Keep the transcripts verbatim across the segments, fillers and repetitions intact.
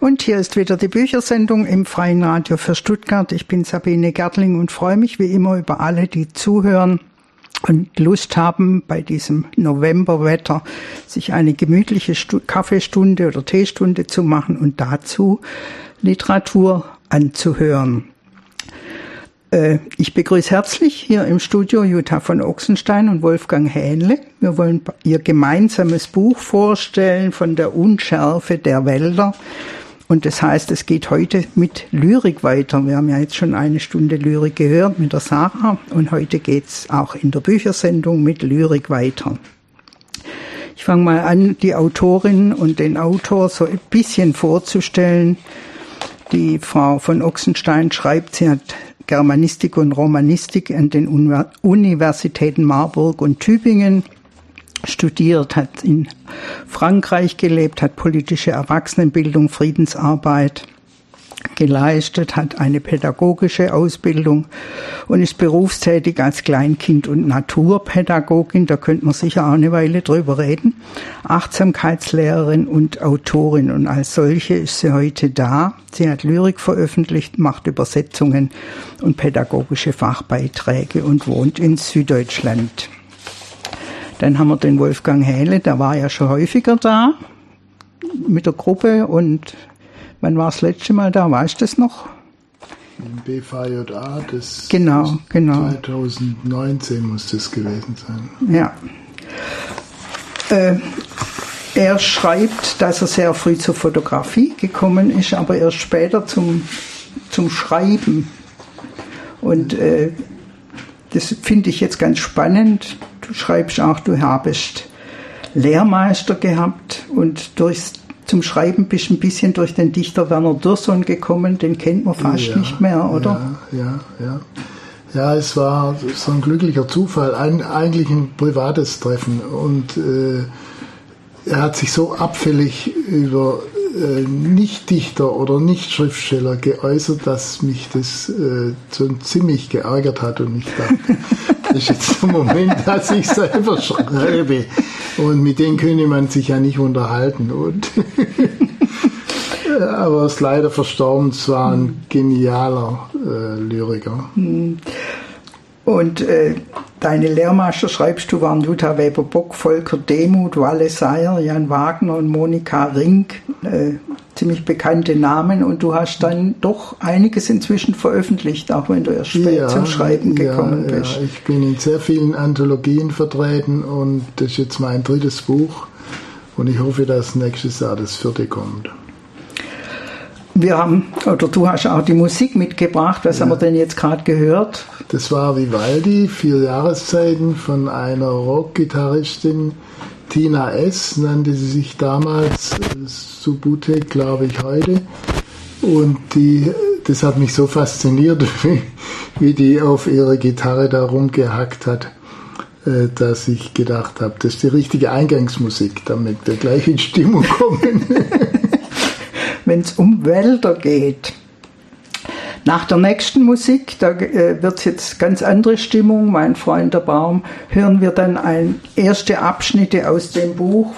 Und hier ist wieder die Büchersendung im Freien Radio für Stuttgart. Ich bin Sabine Gärtling und freue mich wie immer über alle, die zuhören und Lust haben, bei diesem Novemberwetter sich eine gemütliche Kaffeestunde oder Teestunde zu machen und dazu Literatur anzuhören. Ich begrüße herzlich hier im Studio Jutta von Ochsenstein und Wolfgang Hähnle. Wir wollen ihr gemeinsames Buch vorstellen, Von der Unschärfe der Wälder. Und das heißt, es geht heute mit Lyrik weiter. Wir haben ja jetzt schon eine Stunde Lyrik gehört mit der Sarah. Und heute geht's auch in der Büchersendung mit Lyrik weiter. Ich fange mal an, die Autorin und den Autor so ein bisschen vorzustellen. Die Frau von Ochsenstein schreibt, sie hat Germanistik und Romanistik an den Universitäten Marburg und Tübingen studiert, hat in Frankreich gelebt, hat politische Erwachsenenbildung, Friedensarbeit geleistet, hat eine pädagogische Ausbildung und ist berufstätig als Kleinkind- und Naturpädagogin, da könnte man sicher auch eine Weile drüber reden, Achtsamkeitslehrerin und Autorin, und als solche ist sie heute da. Sie hat Lyrik veröffentlicht, macht Übersetzungen und pädagogische Fachbeiträge und wohnt in Süddeutschland. Dann haben wir den Wolfgang Hähnle, der war ja schon häufiger da mit der Gruppe. Und wann war das letzte Mal da? Weißt du das noch? Im B V J A, das genau, genau. zwanzig neunzehn muss das gewesen sein. Ja. Äh, er schreibt, dass er sehr früh zur Fotografie gekommen ist, aber erst später zum, zum Schreiben. Und äh, das finde ich jetzt ganz spannend. Du schreibst auch, du habest Lehrmeister gehabt und durchs Zum Schreiben bist du ein bisschen durch den Dichter Werner Dürrsson gekommen, den kennt man fast ja, nicht mehr, oder? Ja, ja, ja. Ja, es war so ein glücklicher Zufall, ein, eigentlich ein privates Treffen. Und äh, er hat sich so abfällig über äh, Nicht-Dichter oder Nicht-Schriftsteller geäußert, dass mich das äh, so ziemlich geärgert hat und mich dachte, das ist jetzt der Moment, dass ich selber schreibe. Und mit denen könnte man sich ja nicht unterhalten. Und aber er ist leider verstorben. Es war ein genialer äh, Lyriker. Und äh, deine Lehrmeister, schreibst du, waren Jutta Weber-Bock, Volker Demuth, Walle Seier, Jan Wagner und Monika Ring. Äh, ziemlich bekannte Namen. Und du hast dann doch einiges inzwischen veröffentlicht, auch wenn du erst spät ja, zum Schreiben gekommen ja, ja. bist. Ich bin in sehr vielen Anthologien vertreten und das ist jetzt mein drittes Buch. Und ich hoffe, dass nächstes Jahr das vierte kommt. Wir haben, oder du hast auch die Musik mitgebracht. Was ja. haben wir denn jetzt gerade gehört? Das war Vivaldi, Vier Jahreszeiten von einer Rockgitarristin, Tina S. nannte sie sich damals, Subute, glaube ich, heute. Und die, das hat mich so fasziniert, wie die auf ihre Gitarre da rumgehackt hat, dass ich gedacht habe, das ist die richtige Eingangsmusik, damit wir gleich in Stimmung kommen. Wenn es um Wälder geht. Nach der nächsten Musik, da äh, wird es jetzt ganz andere Stimmung, Mein Freund der Baum, hören wir dann ein, erste Abschnitte aus dem Buch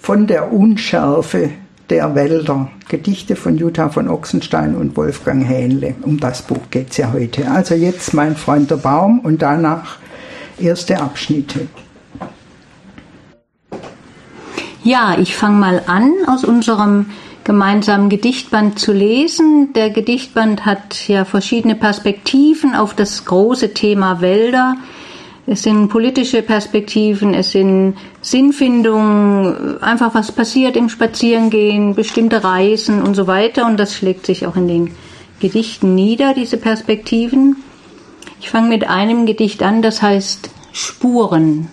Von der Unschärfe der Wälder. Gedichte von Jutta von Ochsenstein und Wolfgang Hähnle. Um das Buch geht es ja heute. Also jetzt Mein Freund der Baum und danach erste Abschnitte. Ja, ich fange mal an, aus unserem gemeinsamen Gedichtband zu lesen. Der Gedichtband hat ja verschiedene Perspektiven auf das große Thema Wälder. Es sind politische Perspektiven, es sind Sinnfindungen, einfach was passiert im Spazierengehen, bestimmte Reisen und so weiter. Und das schlägt sich auch in den Gedichten nieder, diese Perspektiven. Ich fange mit einem Gedicht an, das heißt Spuren.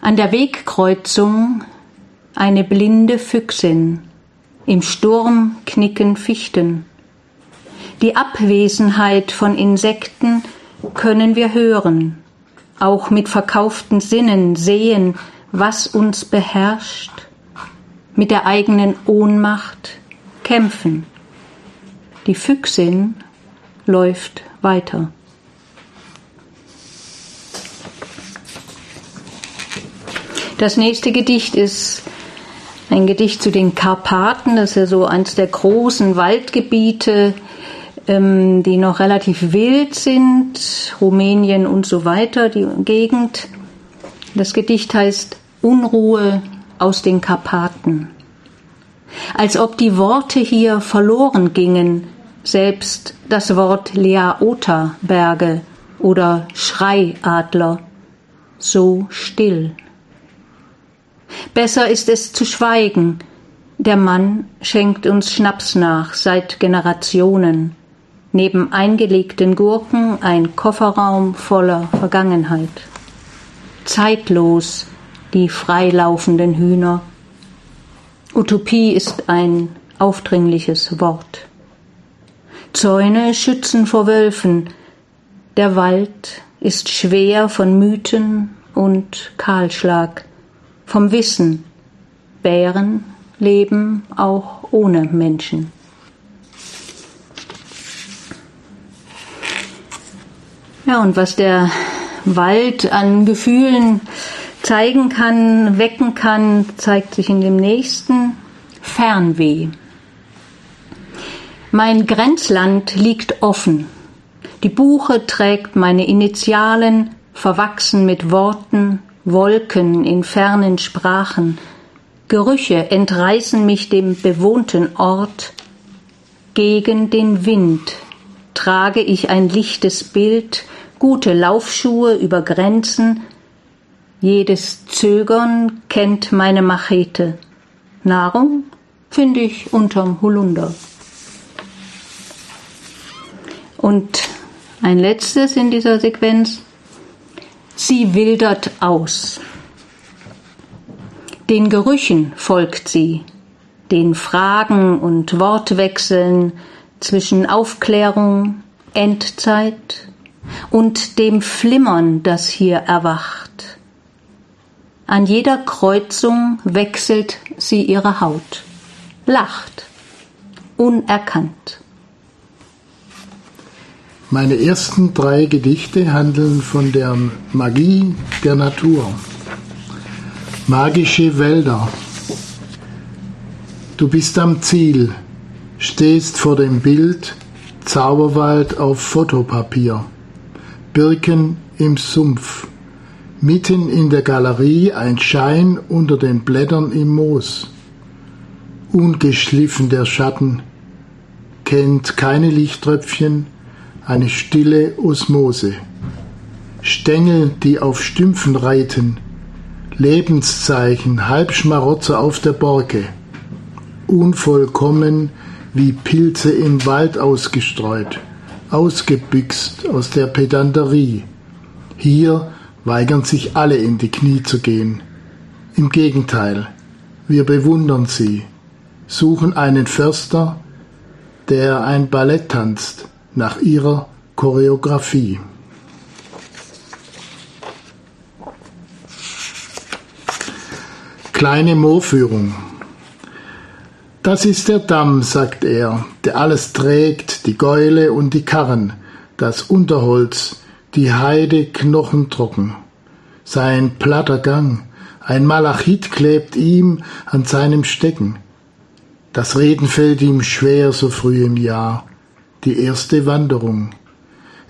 An der Wegkreuzung eine blinde Füchsin, im Sturm knicken Fichten. Die Abwesenheit von Insekten können wir hören, auch mit verkauften Sinnen sehen, was uns beherrscht, mit der eigenen Ohnmacht kämpfen. Die Füchsin läuft weiter. Das nächste Gedicht ist ein Gedicht zu den Karpaten, das ist ja so eins der großen Waldgebiete, ähm, die noch relativ wild sind, Rumänien und so weiter, die Gegend. Das Gedicht heißt Unruhe aus den Karpaten. Als ob die Worte hier verloren gingen, selbst das Wort Leaota-Berge oder Schreiadler, so still. Besser ist es zu schweigen, der Mann schenkt uns Schnaps nach seit Generationen, neben eingelegten Gurken ein Kofferraum voller Vergangenheit. Zeitlos die freilaufenden Hühner. Utopie ist ein aufdringliches Wort. Zäune schützen vor Wölfen. Der Wald ist schwer von Mythen und Kahlschlag, vom Wissen. Bären leben auch ohne Menschen. Ja, und was der Wald an Gefühlen zeigen kann, wecken kann, zeigt sich in dem nächsten Fernweh. Mein Grenzland liegt offen. Die Buche trägt meine Initialen, verwachsen mit Worten, Wolken in fernen Sprachen. Gerüche entreißen mich dem bewohnten Ort. Gegen den Wind trage ich ein lichtes Bild, gute Laufschuhe über Grenzen. Jedes Zögern kennt meine Machete. Nahrung finde ich unterm Holunder. Und ein letztes in dieser Sequenz. Sie wildert aus. Den Gerüchen folgt sie, den Fragen und Wortwechseln zwischen Aufklärung, Endzeit und dem Flimmern, das hier erwacht. An jeder Kreuzung wechselt sie ihre Haut, lacht, unerkannt. Meine ersten drei Gedichte handeln von der Magie der Natur. Magische Wälder. Du bist am Ziel, stehst vor dem Bild, Zauberwald auf Fotopapier, Birken im Sumpf. Mitten in der Galerie ein Schein unter den Blättern im Moos. Ungeschliffen der Schatten, kennt keine Lichttröpfchen, eine stille Osmose. Stängel, die auf Stümpfen reiten, Lebenszeichen, Halbschmarotzer auf der Borke. Unvollkommen wie Pilze im Wald ausgestreut, ausgebüxt aus der Pedanterie. Hier weigern sich alle in die Knie zu gehen. Im Gegenteil, wir bewundern sie, suchen einen Förster, der ein Ballett tanzt, nach ihrer Choreografie. Kleine Moorführung. Das ist der Damm, sagt er, der alles trägt, die Gäule und die Karren, das Unterholz, die Heide knochentrocken. Sein platter Gang, ein Malachit klebt ihm an seinem Stecken. Das Reden fällt ihm schwer so früh im Jahr, die erste Wanderung.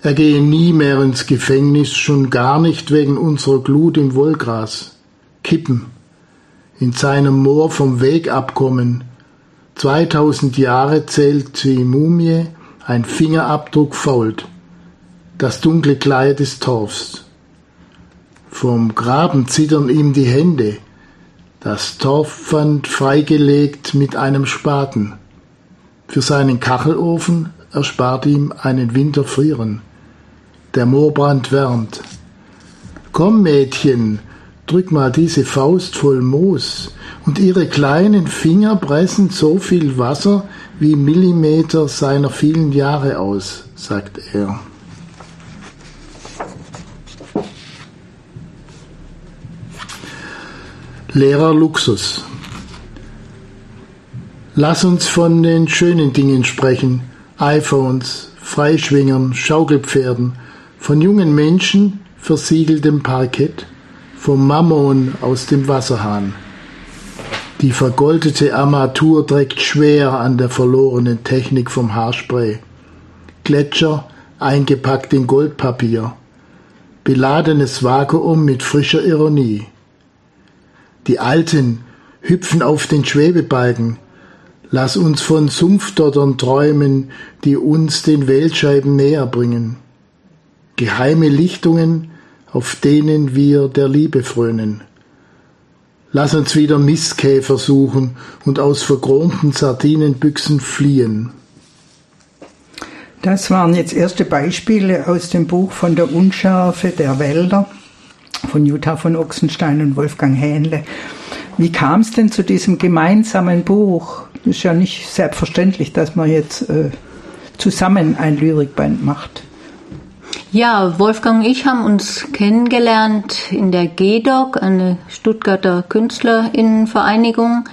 Er gehe nie mehr ins Gefängnis, schon gar nicht wegen unserer Glut im Wollgras. Kippen, in seinem Moor vom Weg abkommen. zweitausend Jahre zählt die Mumie, ein Fingerabdruck fault. Das dunkle Kleid des Torfs. Vom Graben zittern ihm die Hände, das Torfpfand freigelegt mit einem Spaten. Für seinen Kachelofen erspart ihm einen Winter frieren. Der Moorbrand wärmt. Komm, Mädchen, drück mal diese Faust voll Moos, und ihre kleinen Finger pressen so viel Wasser wie Millimeter seiner vielen Jahre aus, sagt er. Leerer Luxus. Lass uns von den schönen Dingen sprechen, iPhones, Freischwingern, Schaukelpferden, von jungen Menschen, versiegeltem Parkett, vom Mammon aus dem Wasserhahn. Die vergoldete Armatur trägt schwer an der verlorenen Technik vom Haarspray. Gletscher eingepackt in Goldpapier. Beladenes Vakuum mit frischer Ironie. Die Alten hüpfen auf den Schwebebalken. Lass uns von Sumpfdottern träumen, die uns den Weltscheiben näher bringen. Geheime Lichtungen, auf denen wir der Liebe frönen. Lass uns wieder Mistkäfer suchen und aus verchromten Sardinenbüchsen fliehen. Das waren jetzt erste Beispiele aus dem Buch Von der Unschärfe der Wälder von Jutta von Ochsenstein und Wolfgang Hähnle. Wie kam es denn zu diesem gemeinsamen Buch? Ist ja nicht selbstverständlich, dass man jetzt äh, zusammen ein Lyrikband macht. Ja, Wolfgang und ich haben uns kennengelernt in der G E D O C, eine Stuttgarter Künstlerinnenvereinigung.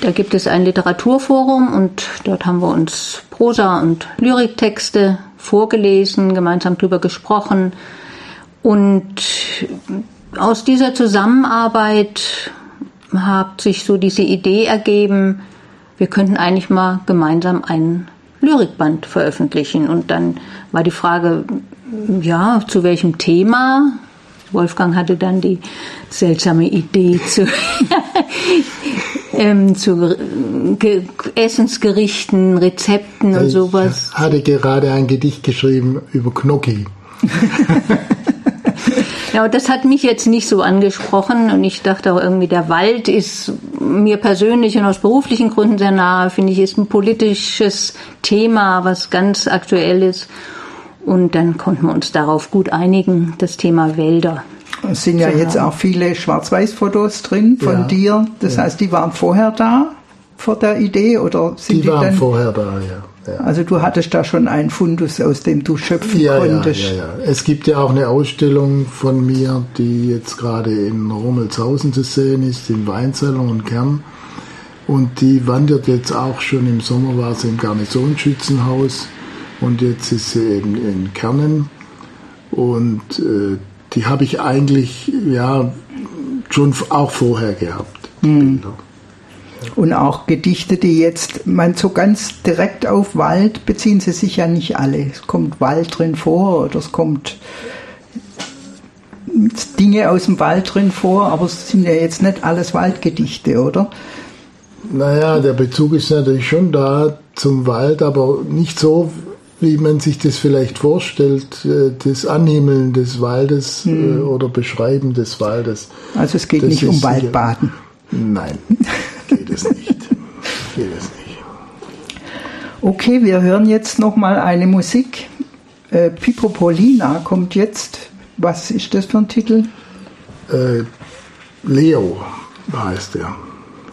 Da gibt es ein Literaturforum und dort haben wir uns Prosa- und Lyriktexte vorgelesen, gemeinsam drüber gesprochen. Und aus dieser Zusammenarbeit hat sich so diese Idee ergeben, wir könnten eigentlich mal gemeinsam einen Lyrikband veröffentlichen. Und dann war die Frage, ja, zu welchem Thema? Wolfgang hatte dann die seltsame Idee zu, ähm, zu Ge- Essensgerichten, Rezepten und ich sowas. Ich hatte gerade ein Gedicht geschrieben über Gnocchi. Ja, und das hat mich jetzt nicht so angesprochen und ich dachte auch irgendwie, der Wald ist mir persönlich und aus beruflichen Gründen sehr nahe, finde ich, ist ein politisches Thema, was ganz aktuell ist. Und dann konnten wir uns darauf gut einigen, das Thema Wälder. Es sind ja jetzt auch viele Schwarz-Weiß-Fotos drin von ja, dir, das ja. heißt, die waren vorher da, vor der Idee? Oder sind die, die waren dann vorher da, ja. Ja. Also du hattest da schon einen Fundus, aus dem du schöpfen ja, konntest. Ja, ja, ja. Es gibt ja auch eine Ausstellung von mir, die jetzt gerade in Rummelshausen zu sehen ist, im Weinsalon und Kern. Und die wandert jetzt auch schon, im Sommer war sie im Garnisonschützenhaus und jetzt ist sie eben in Kernen. Und äh, die habe ich eigentlich ja schon auch vorher gehabt, die hm. Bilder. Und auch Gedichte, die jetzt, man so ganz direkt auf Wald beziehen sie sich ja nicht alle. Es kommt Wald drin vor oder es kommt Dinge aus dem Wald drin vor, aber es sind ja jetzt nicht alles Waldgedichte, oder? Naja, der Bezug ist natürlich schon da zum Wald, aber nicht so, wie man sich das vielleicht vorstellt, das Anhimmeln des Waldes hm. oder Beschreiben des Waldes. Also es geht das nicht um Waldbaden. Nein. Geht es nicht. Geht es nicht. Okay, wir hören jetzt nochmal eine Musik. Äh, Pippo Polina kommt jetzt. Was ist das für ein Titel? Äh, Leo heißt er.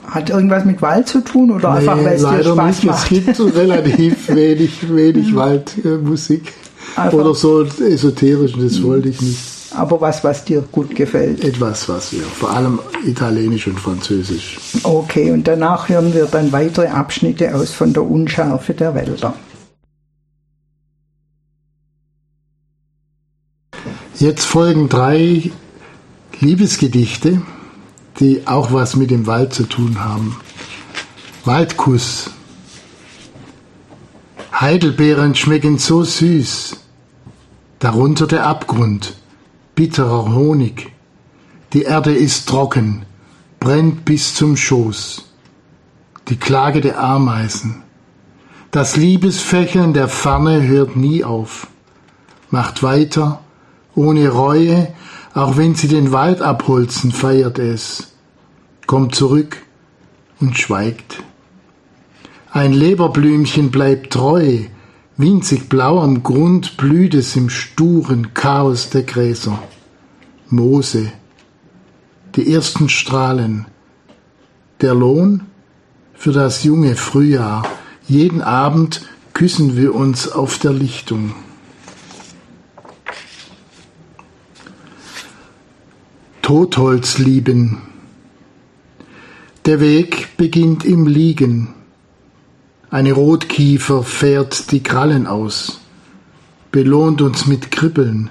Hat irgendwas mit Wald zu tun oder nee, einfach, weil es dir Spaß nicht. macht? Es gibt so relativ wenig, wenig Waldmusik. Äh, oder so esoterisch, das wollte ich nicht. Aber was, was dir gut gefällt. Etwas, was wir, vor allem Italienisch und Französisch. Okay, und danach hören wir dann weitere Abschnitte aus Von der Unschärfe der Wälder. Jetzt folgen drei Liebesgedichte, die auch was mit dem Wald zu tun haben. Waldkuss. Heidelbeeren schmecken so süß, darunter der Abgrund. Bitterer Honig. Die Erde ist trocken, brennt bis zum Schoß. Die Klage der Ameisen. Das Liebesfächeln der Ferne hört nie auf. Macht weiter, ohne Reue, auch wenn sie den Wald abholzen, feiert es. Kommt zurück und schweigt. Ein Leberblümchen bleibt treu, winzig blau am Grund blüht es im sturen Chaos der Gräser. Moose. Die ersten Strahlen. Der Lohn für das junge Frühjahr. Jeden Abend küssen wir uns auf der Lichtung. Totholz lieben. Der Weg beginnt im Liegen. Eine Rotkiefer fährt die Krallen aus, belohnt uns mit Kribbeln.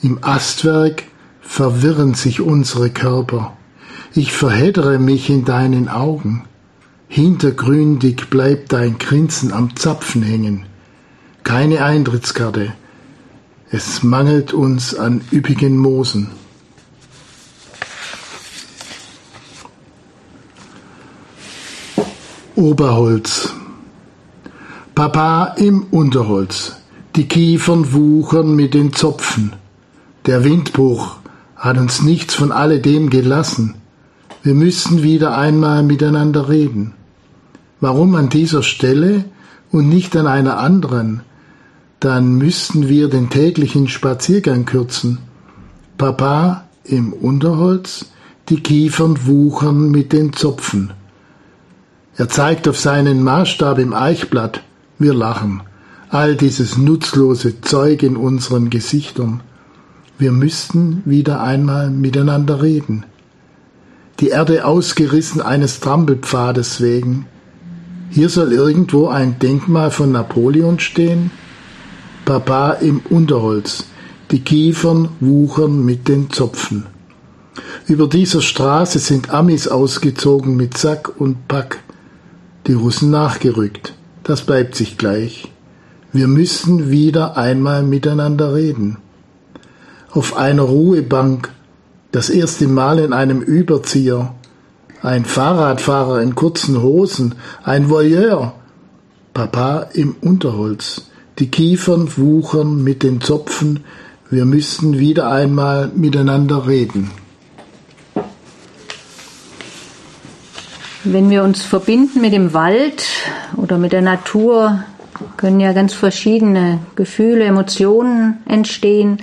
Im Astwerk verwirren sich unsere Körper. ich verheddere mich in deinen Augen. Hintergründig bleibt dein Grinsen am Zapfen hängen. Keine Eintrittskarte. Es mangelt uns an üppigen Moosen. Oberholz. Papa im Unterholz. Die Kiefern wuchern mit den Zopfen. Der Windbruch hat uns nichts von alledem gelassen. Wir müssen wieder einmal miteinander reden. Warum an dieser Stelle und nicht an einer anderen? Dann müssten wir den täglichen Spaziergang kürzen. Papa im Unterholz, die Kiefern wuchern mit den Zopfen. Er zeigt auf seinen Maßstab im Eichblatt. Wir lachen. All dieses nutzlose Zeug in unseren Gesichtern. Wir müssten wieder einmal miteinander reden. Die Erde ausgerissen eines Trampelpfades wegen. Hier soll irgendwo ein Denkmal von Napoleon stehen. Papa im Unterholz. Die Kiefern wuchern mit den Zopfen. Über dieser Straße sind Amis ausgezogen mit Sack und Pack. Die Russen nachgerückt. Das bleibt sich gleich. Wir müssen wieder einmal miteinander reden. Auf einer Ruhebank, das erste Mal in einem Überzieher, ein Fahrradfahrer in kurzen Hosen, ein Voyeur, Papa im Unterholz, die Kiefern wuchern mit den Zopfen, wir müssen wieder einmal miteinander reden. Wenn wir uns verbinden mit dem Wald oder mit der Natur, können ja ganz verschiedene Gefühle, Emotionen entstehen,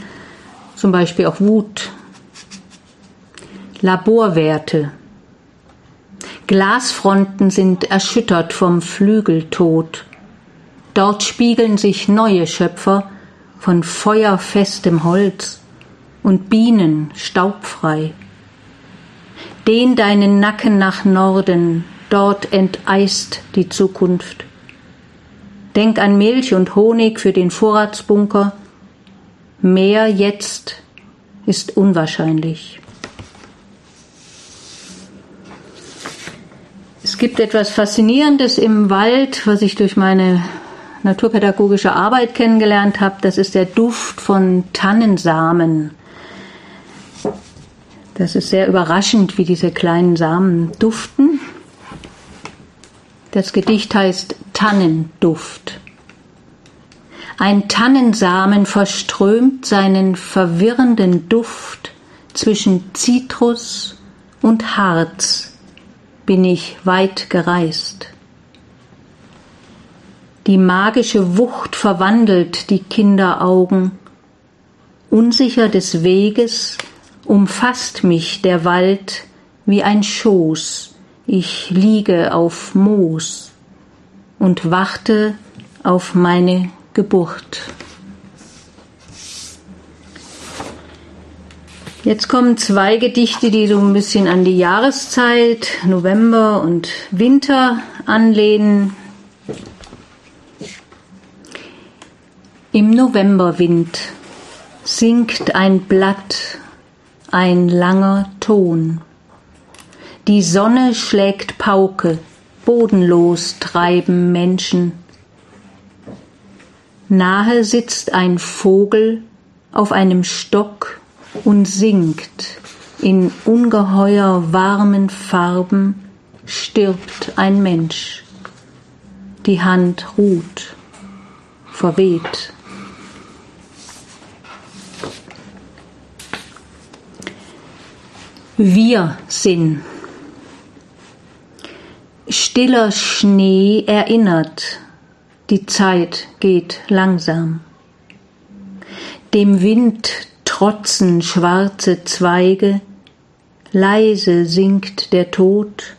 zum Beispiel auch Wut, Laborwerte. Glasfronten sind erschüttert vom Flügeltod. Dort spiegeln sich neue Schöpfer von feuerfestem Holz und Bienen staubfrei. Dehn deinen Nacken nach Norden, dort enteist die Zukunft. Denk an Milch und Honig für den Vorratsbunker. Mehr jetzt ist unwahrscheinlich. Es gibt etwas Faszinierendes im Wald, was ich durch meine naturpädagogische Arbeit kennengelernt habe. Das ist der Duft von Tannensamen. Das ist sehr überraschend, wie diese kleinen Samen duften. Das Gedicht heißt Tannenduft. Ein Tannensamen verströmt seinen verwirrenden Duft zwischen Zitrus und Harz. Bin ich weit gereist. Die magische Wucht verwandelt die Kinderaugen. Unsicher des Weges umfasst mich der Wald wie ein Schoß, ich liege auf Moos und warte auf meine Geburt. Jetzt kommen zwei Gedichte, die so ein bisschen an die Jahreszeit, November und Winter anlehnen. Im Novemberwind sinkt ein Blatt, ein langer Ton. Die Sonne schlägt Pauke, bodenlos treiben Menschen. Nahe sitzt ein Vogel auf einem Stock und singt. In ungeheuer warmen Farben stirbt ein Mensch. Die Hand ruht, verweht. Wir Sinn. Stiller Schnee erinnert, die Zeit geht langsam. Dem Wind trotzen schwarze Zweige, leise sinkt der Tod.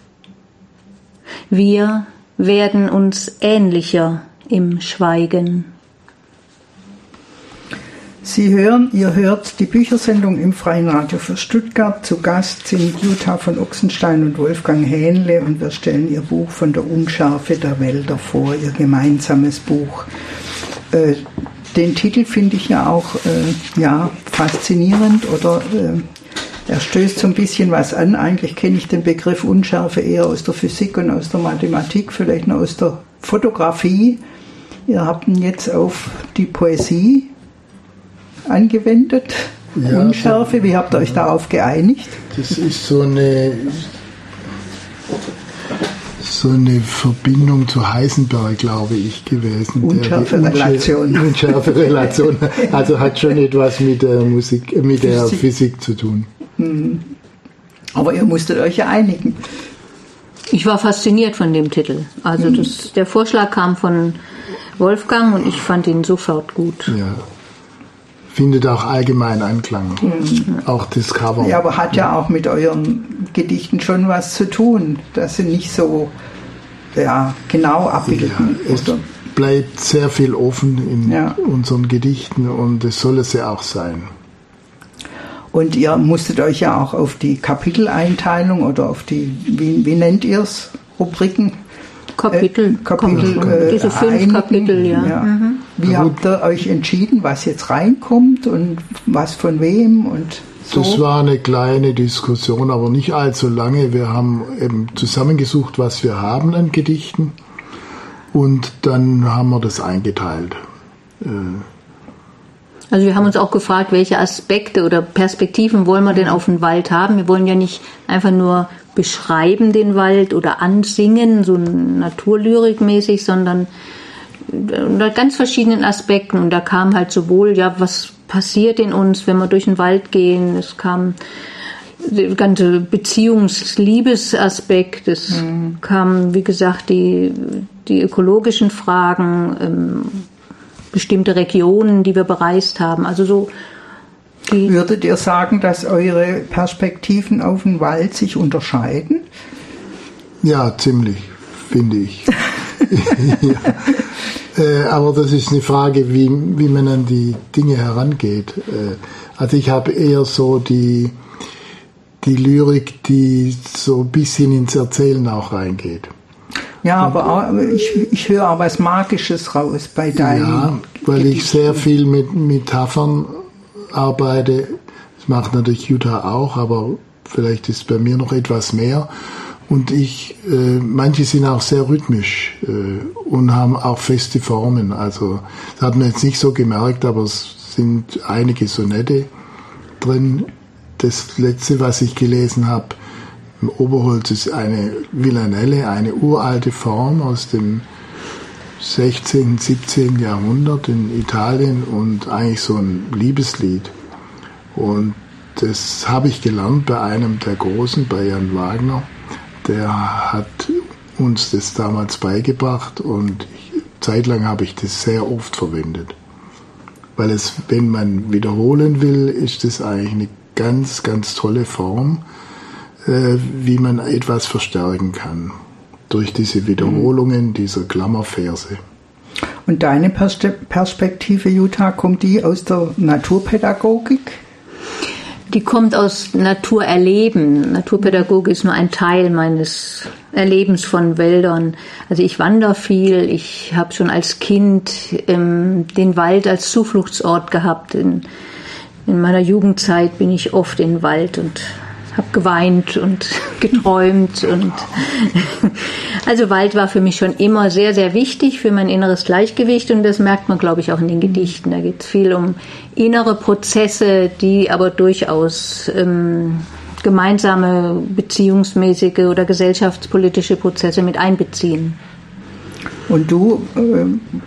Wir werden uns ähnlicher im Schweigen. Sie hören, ihr hört die Büchersendung im Freien Radio für Stuttgart. Zu Gast sind Jutta von Ochsenstein und Wolfgang Hähnle und wir stellen ihr Buch Von der Unschärfe der Wälder vor, ihr gemeinsames Buch. Äh, den Titel finde ich ja auch äh, ja, faszinierend oder äh, Er stößt so ein bisschen was an. Eigentlich kenne ich den Begriff Unschärfe eher aus der Physik und aus der Mathematik, vielleicht noch aus der Fotografie. Ihr habt ihn jetzt auf die Poesie angewendet. Ja, Unschärfe, wie habt ihr euch darauf geeinigt? Das ist so eine, so eine Verbindung zu Heisenberg, glaube ich, gewesen. Unschärfe der, Relation. Unschärfe Relation, also hat schon etwas mit der Musik, mit Physik. der Physik zu tun. Aber ihr musstet euch ja einigen. Ich war fasziniert von dem Titel. Also das, der Vorschlag kam von Wolfgang und ich fand ihn sofort gut. Ja. Findet auch allgemein Anklang. Mhm. Auch das Cover. Ja, aber hat ja auch mit euren Gedichten schon was zu tun, dass sie nicht so ja, genau abbilden. Ja, es bleibt sehr viel offen in ja. unseren Gedichten und das soll es ja auch sein. Und ihr musstet euch ja auch auf die Kapiteleinteilung oder auf die, wie, wie nennt ihr es, Rubriken? Kapitel. Äh, Kapitel äh, diese fünf einigen, Kapitel, ja. ja. Mhm. Wie habt ihr euch entschieden, was jetzt reinkommt und was von wem und so? Das war eine kleine Diskussion, aber nicht allzu lange. Wir haben eben zusammengesucht, was wir haben an Gedichten und dann haben wir das eingeteilt. Also wir haben uns auch gefragt, welche Aspekte oder Perspektiven wollen wir denn auf den Wald haben? Wir wollen ja nicht einfach nur beschreiben den Wald oder ansingen, so naturlyrikmäßig, sondern unter ganz verschiedenen Aspekten. Und da kam halt sowohl, ja, was passiert in uns, wenn wir durch den Wald gehen, es kam der ganze Beziehungs-Liebesaspekt, es mhm. kamen, wie gesagt, die, die ökologischen Fragen, ähm, bestimmte Regionen, die wir bereist haben, also so. Die Würdet ihr sagen, dass eure Perspektiven auf den Wald sich unterscheiden? Ja, ziemlich, finde ich. ja. äh, aber das ist eine Frage, wie, wie man an die Dinge herangeht. Äh, also ich habe eher so die, die Lyrik, die so ein bisschen ins Erzählen auch reingeht. Ja, aber auch, ich, ich höre auch was Magisches raus bei deinen Ja, weil Gedichten. Ich sehr viel mit Metaphern arbeite. Das macht natürlich Jutta auch, aber vielleicht ist bei mir noch etwas mehr. Und ich, äh, manche sind auch sehr rhythmisch äh, und haben auch feste Formen. Also das hat man jetzt nicht so gemerkt, aber es sind einige Sonette drin. Das letzte, was ich gelesen habe, im Oberholz, ist eine Villanelle, eine uralte Form aus dem sechzehnten, siebzehnten Jahrhundert in Italien und eigentlich so ein Liebeslied. Und das habe ich gelernt bei einem der Großen, bei Jan Wagner. Der hat uns das damals beigebracht und ich, zeitlang habe ich das sehr oft verwendet. Weil es, wenn man wiederholen will, ist das eigentlich eine ganz, ganz tolle Form, äh, wie man etwas verstärken kann. Durch diese Wiederholungen mhm. dieser Klammerverse. Und deine Perspektive, Jutta, kommt die aus der Naturpädagogik? Die kommt aus Naturerleben. Naturpädagogik ist nur ein Teil meines Erlebens von Wäldern. Also ich wandere viel. Ich habe schon als Kind ähm, den Wald als Zufluchtsort gehabt. In, in meiner Jugendzeit bin ich oft in den Wald und habe geweint und geträumt. Und also Wald war für mich schon immer sehr, sehr wichtig für mein inneres Gleichgewicht. Und das merkt man, glaube ich, auch in den Gedichten. Da geht es viel um innere Prozesse, die aber durchaus ähm, gemeinsame beziehungsmäßige oder gesellschaftspolitische Prozesse mit einbeziehen. Und du,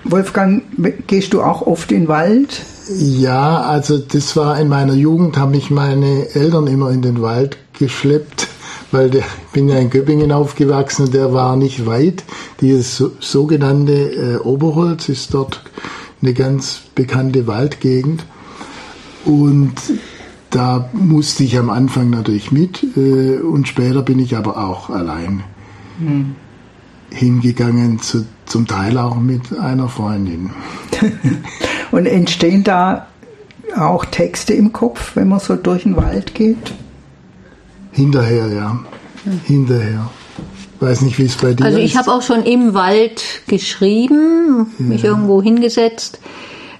Wolfgang, gehst du auch oft in den Wald? Ja, also das war in meiner Jugend, haben mich meine Eltern immer in den Wald geschleppt, weil der, ich bin ja in Göppingen aufgewachsen und der war nicht weit. Dieses sogenannte äh, Oberholz ist dort eine ganz bekannte Waldgegend. Und da musste ich am Anfang natürlich mit äh, und später bin ich aber auch allein mhm. hingegangen, zu, zum Teil auch mit einer Freundin. Und entstehen da auch Texte im Kopf, wenn man so durch den Wald geht? Hinterher, ja. Hinterher. Weiß nicht, wie es bei dir ist. Also ich habe auch schon im Wald geschrieben, ja. mich irgendwo hingesetzt.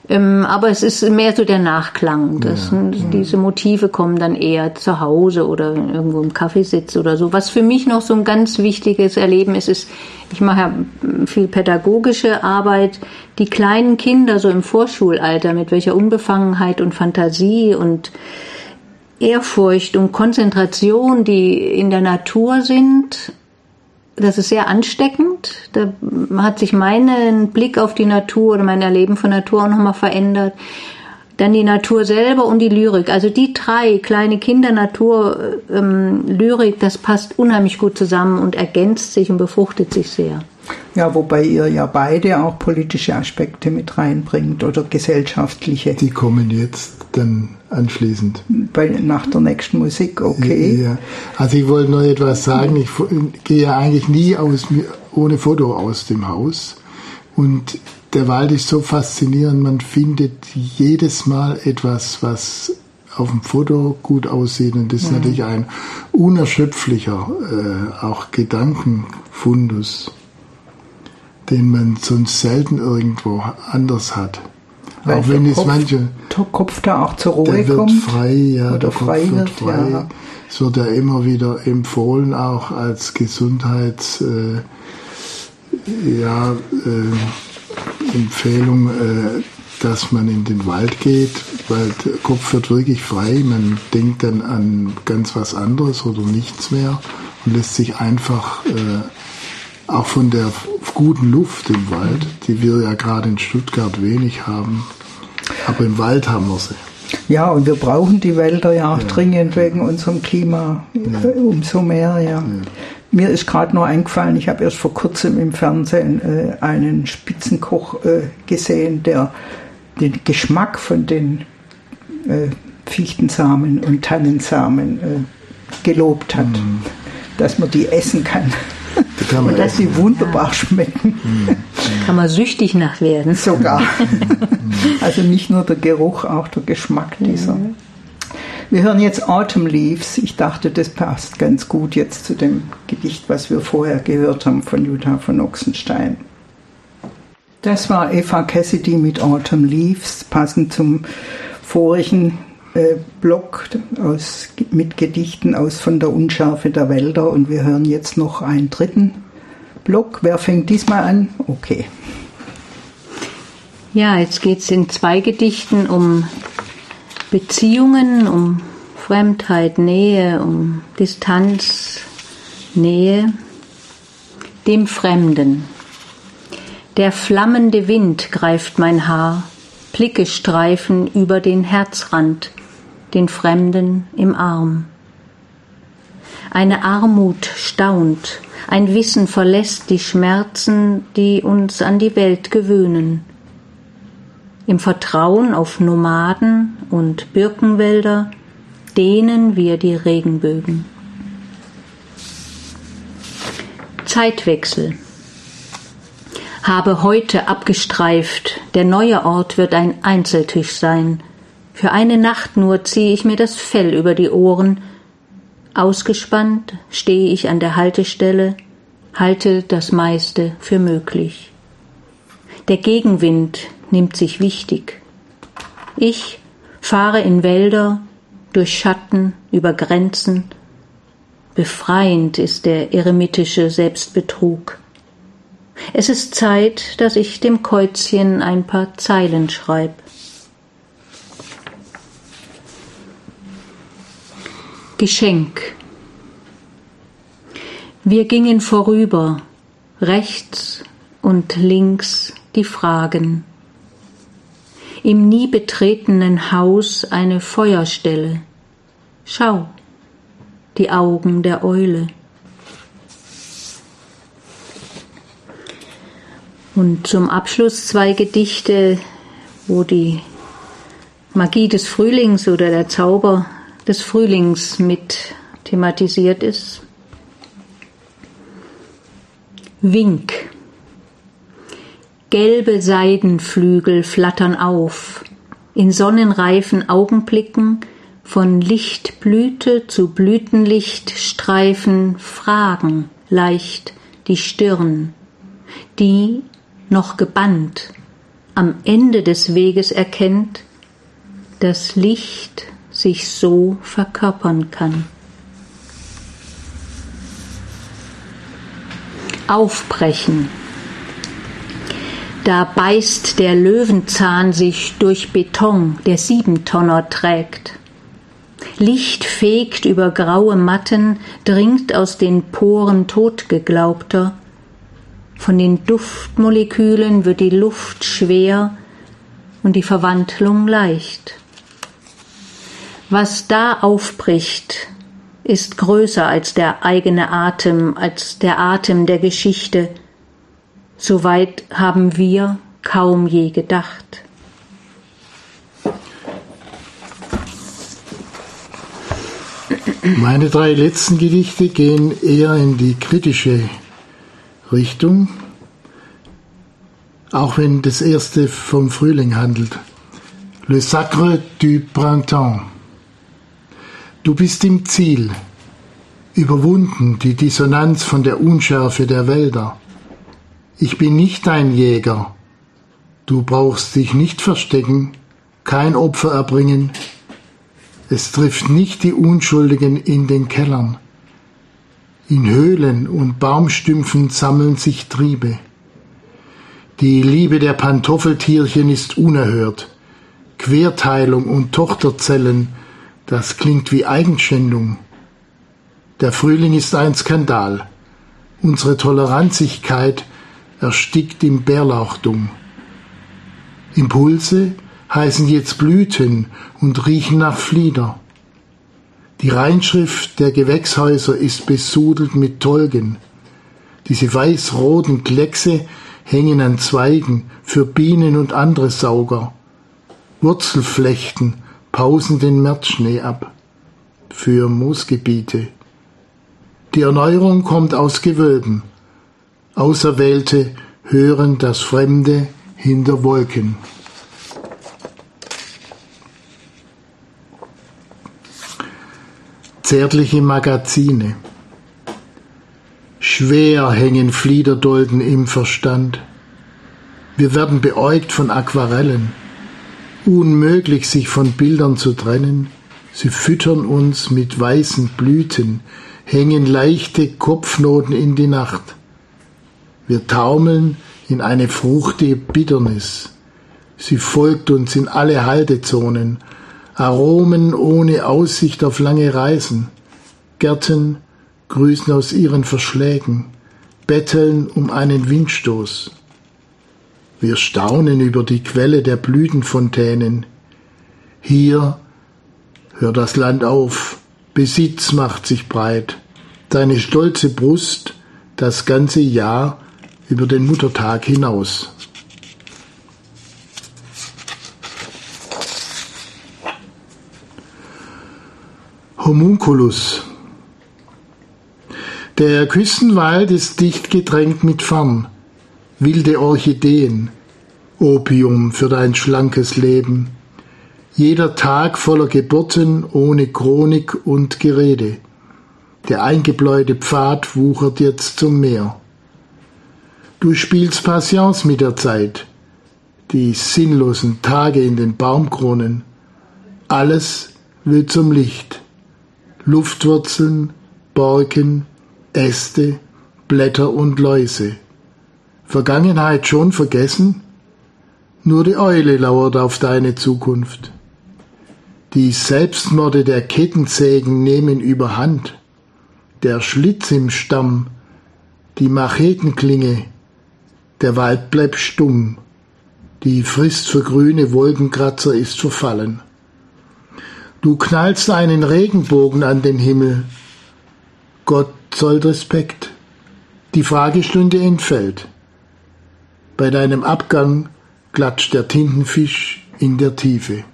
Ähm, aber es ist mehr so der Nachklang. Das, ja, ja. Diese Motive kommen dann eher zu Hause oder irgendwo im Kaffeesitz oder so. Was für mich noch so ein ganz wichtiges Erleben ist, ist, ich mache ja viel pädagogische Arbeit, die kleinen Kinder so im Vorschulalter, mit welcher Unbefangenheit und Fantasie und Ehrfurcht und Konzentration, die in der Natur sind, das ist sehr ansteckend. Da hat sich mein Blick auf die Natur oder mein Erleben von Natur auch nochmal verändert. Dann die Natur selber und die Lyrik. Also die drei, kleine Kinder, Natur, ähm, Lyrik, das passt unheimlich gut zusammen und ergänzt sich und befruchtet sich sehr. Ja, wobei ihr ja beide auch politische Aspekte mit reinbringt oder gesellschaftliche. Die kommen jetzt dann anschließend. Bei, nach der nächsten Musik, okay. Ja, also ich wollte noch etwas sagen. Ich gehe ja eigentlich nie aus, ohne Foto aus dem Haus. Und der Wald ist so faszinierend, man findet jedes Mal etwas, was auf dem Foto gut aussieht, und das ist mhm. natürlich ein unerschöpflicher äh, auch Gedankenfundus, den man sonst selten irgendwo anders hat. Weil auch wenn es Kopf, manche der Kopf da auch zur Ruhe der wird kommt frei, ja, oder der Kopf frei wird frei. Ja. Es wird ja immer wieder empfohlen, auch als Gesundheits äh, ja äh, Empfehlung, dass man in den Wald geht, weil der Kopf wird wirklich frei, man denkt dann an ganz was anderes oder nichts mehr und lässt sich einfach auch von der guten Luft im Wald, die wir ja gerade in Stuttgart wenig haben, aber im Wald haben wir sie. Ja, und wir brauchen die Wälder ja auch ja. dringend wegen unserem Klima, ja. umso mehr, ja. ja. Mir ist gerade noch eingefallen, ich habe erst vor kurzem im Fernsehen äh, einen Spitzenkoch äh, gesehen, der den Geschmack von den äh, Fichtensamen und Tannensamen äh, gelobt hat, mm. dass man die essen kann. Die kann man und dass essen. Die wunderbar ja. schmecken. Mm. Kann man süchtig nach werden. Sogar. Also nicht nur der Geruch, auch der Geschmack dieser. Mm. Wir hören jetzt Autumn Leaves. Ich dachte, das passt ganz gut jetzt zu dem Gedicht, was wir vorher gehört haben von Jutta von Ochsenstein. Das war Eva Cassidy mit Autumn Leaves, passend zum vorigen äh, Block aus, mit Gedichten aus Von der Unschärfe der Wälder. Und wir hören jetzt noch einen dritten Block. Wer fängt diesmal an? Okay. Ja, jetzt geht es in zwei Gedichten um Beziehungen, um Fremdheit, Nähe, um Distanz, Nähe, dem Fremden. Der flammende Wind greift mein Haar, Blicke streifen über den Herzrand, den Fremden im Arm. Eine Armut staunt, ein Wissen verlässt die Schmerzen, die uns an die Welt gewöhnen. Im Vertrauen auf Nomaden und Birkenwälder dehnen wir die Regenbögen. Zeitwechsel. Habe heute abgestreift, der neue Ort wird ein Einzeltisch sein. Für eine Nacht nur ziehe ich mir das Fell über die Ohren. Ausgespannt stehe ich an der Haltestelle, halte das meiste für möglich. Der Gegenwind nimmt sich wichtig. Ich fahre in Wälder, durch Schatten, über Grenzen. Befreiend ist der eremitische Selbstbetrug. Es ist Zeit, dass ich dem Käuzchen ein paar Zeilen schreibe. Geschenk. Wir gingen vorüber, rechts und links die Fragen. Im nie betretenen Haus eine Feuerstelle. Schau, die Augen der Eule. Und zum Abschluss zwei Gedichte, wo die Magie des Frühlings oder der Zauber des Frühlings mit thematisiert ist. Wink. Gelbe Seidenflügel flattern auf, in sonnenreifen Augenblicken, von Lichtblüte zu Blütenlicht streifen Fragen leicht die Stirn, die, noch gebannt, am Ende des Weges erkennt, dass Licht sich so verkörpern kann. Aufbrechen. Da beißt der Löwenzahn sich durch Beton, der Siebentonner trägt. Licht fegt über graue Matten, dringt aus den Poren Totgeglaubter. Von den Duftmolekülen wird die Luft schwer und die Verwandlung leicht. Was da aufbricht, ist größer als der eigene Atem, als der Atem der Geschichte. So weit haben wir kaum je gedacht. Meine drei letzten Gedichte gehen eher in die kritische Richtung, auch wenn das erste vom Frühling handelt. Le Sacre du Printemps. Du bist im Ziel, überwunden die Dissonanz von der Unschärfe der Wälder. Ich bin nicht dein Jäger, du brauchst dich nicht verstecken, kein Opfer erbringen. Es trifft nicht die Unschuldigen in den Kellern. In Höhlen und Baumstümpfen sammeln sich Triebe. Die Liebe der Pantoffeltierchen ist unerhört. Querteilung und Tochterzellen, das klingt wie Eigenschändung. Der Frühling ist ein Skandal. Unsere Toleranzigkeit erstickt im Bärlauchtum. Impulse heißen jetzt Blüten und riechen nach Flieder. Die Reinschrift der Gewächshäuser ist besudelt mit Tolgen. Diese weiß-roten Kleckse hängen an Zweigen für Bienen und andere Sauger. Wurzelflechten pausen den Märzschnee ab für Moosgebiete. Die Erneuerung kommt aus Gewölben. Auserwählte hören das Fremde hinter Wolken. Zärtliche Magazine. Schwer hängen Fliederdolden im Verstand. Wir werden beäugt von Aquarellen. Unmöglich, sich von Bildern zu trennen. Sie füttern uns mit weißen Blüten, hängen leichte Kopfnoten in die Nacht. Wir taumeln in eine fruchtige Bitternis. Sie folgt uns in alle Haltezonen. Aromen ohne Aussicht auf lange Reisen. Gärten grüßen aus ihren Verschlägen, betteln um einen Windstoß. Wir staunen über die Quelle der Blütenfontänen. Hier hört das Land auf, Besitz macht sich breit. Deine stolze Brust das ganze Jahr über den Muttertag hinaus. Homunculus. Der Küstenwald ist dicht gedrängt mit Farn. Wilde Orchideen, Opium für dein schlankes Leben. Jeder Tag voller Geburten ohne Chronik und Gerede. Der eingebläute Pfad wuchert jetzt zum Meer. Du spielst Patience mit der Zeit. Die sinnlosen Tage in den Baumkronen. Alles will zum Licht. Luftwurzeln, Borken, Äste, Blätter und Läuse. Vergangenheit schon vergessen? Nur die Eule lauert auf deine Zukunft. Die Selbstmorde der Kettensägen nehmen überhand. Der Schlitz im Stamm, die Machetenklinge, der Wald bleibt stumm. Die Frist für grüne Wolkenkratzer ist verfallen. Du knallst einen Regenbogen an den Himmel. Gott zollt Respekt. Die Fragestunde entfällt. Bei deinem Abgang klatscht der Tintenfisch in der Tiefe.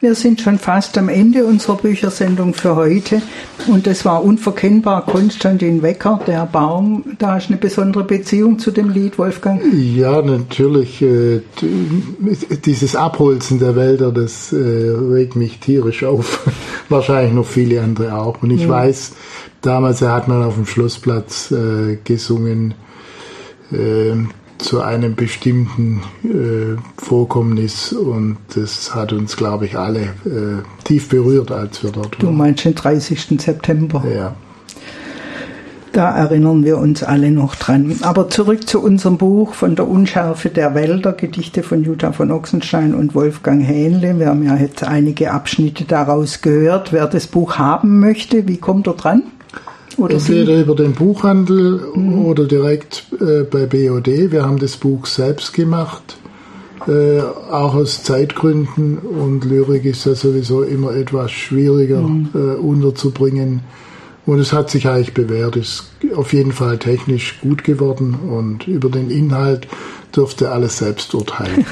Wir sind schon fast am Ende unserer Büchersendung für heute. Und es war unverkennbar Konstantin Wecker, der Baum. Da hast du eine besondere Beziehung zu dem Lied, Wolfgang? Ja, natürlich. Dieses Abholzen der Wälder, das regt mich tierisch auf. Wahrscheinlich noch viele andere auch. Und ich ja. weiß, damals hat man auf dem Schlossplatz gesungen, zu einem bestimmten äh, Vorkommnis, und das hat uns, glaube ich, alle äh, tief berührt, als wir dort waren. Du meinst den dreißigsten September? Ja. Da erinnern wir uns alle noch dran. Aber zurück zu unserem Buch Von der Unschärfe der Wälder, Gedichte von Jutta von Ochsenstein und Wolfgang Hähnle. Wir haben ja jetzt einige Abschnitte daraus gehört. Wer das Buch haben möchte, wie kommt er dran? Oder entweder Sie? Über den Buchhandel mhm. oder direkt äh, bei B O D. Wir haben das Buch selbst gemacht, äh, auch aus Zeitgründen, und Lyrik ist ja sowieso immer etwas schwieriger mhm. äh, unterzubringen. Und es hat sich eigentlich bewährt, ist auf jeden Fall technisch gut geworden, und über den Inhalt dürfte alles selbst urteilen.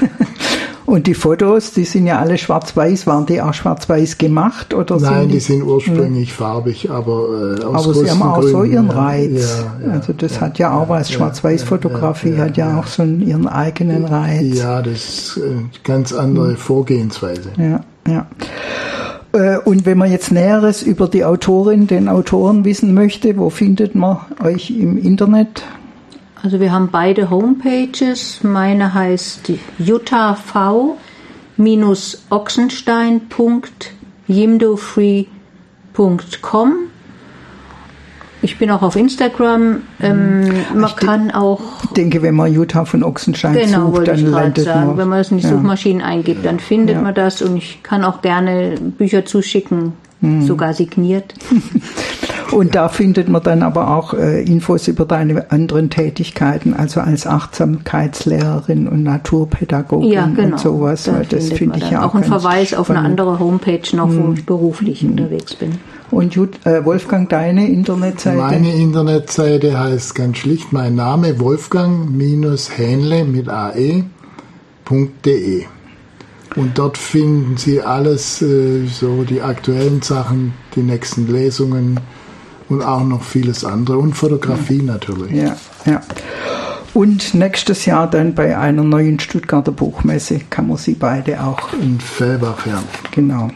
Und die Fotos, die sind ja alle schwarz-weiß, waren die auch schwarz-weiß gemacht? Oder Nein, sind die, die sind ursprünglich ja. farbig, aber äh, aus Aber sie haben auch Gründen, so ihren Reiz. Ja, ja, also das ja, hat ja auch ja, was, Schwarz-Weiß-Fotografie ja, ja, hat ja, ja auch so einen, ihren eigenen Reiz. Ja, das ist eine ganz andere Vorgehensweise. Ja, ja. Und wenn man jetzt Näheres über die Autorin, den Autoren wissen möchte, wo findet man euch im Internet? Also wir haben beide Homepages. Meine heißt juttav Bindestrich oxenstein Punkt jimdofree Punkt com. Ich bin auch auf Instagram. Ähm, man ich kann auch... Ich denke, wenn man Jutta von Ochsenstein genau, sucht, dann ich landet sagen, man... Wenn man das in die ja. Suchmaschinen eingibt, dann findet ja. man das. Und ich kann auch gerne Bücher zuschicken, mhm. sogar signiert. Und ja. da findet man dann aber auch äh, Infos über deine anderen Tätigkeiten, also als Achtsamkeitslehrerin und Naturpädagogin ja, genau. und sowas. Da das finde ich ja auch ein Verweis spannend. Auf eine andere Homepage noch, mhm. wo ich beruflich mhm. unterwegs bin. Und Jut, äh, Wolfgang, deine Internetseite? Meine Internetseite heißt ganz schlicht mein Name Wolfgang-Hähnle mit A E Punkt D E. Und dort finden Sie alles, äh, so die aktuellen Sachen, die nächsten Lesungen und auch noch vieles andere. Und Fotografie ja. natürlich. Ja, ja. Und nächstes Jahr dann bei einer neuen Stuttgarter Buchmesse kann man Sie beide auch... In Fellbach, ja. Genau.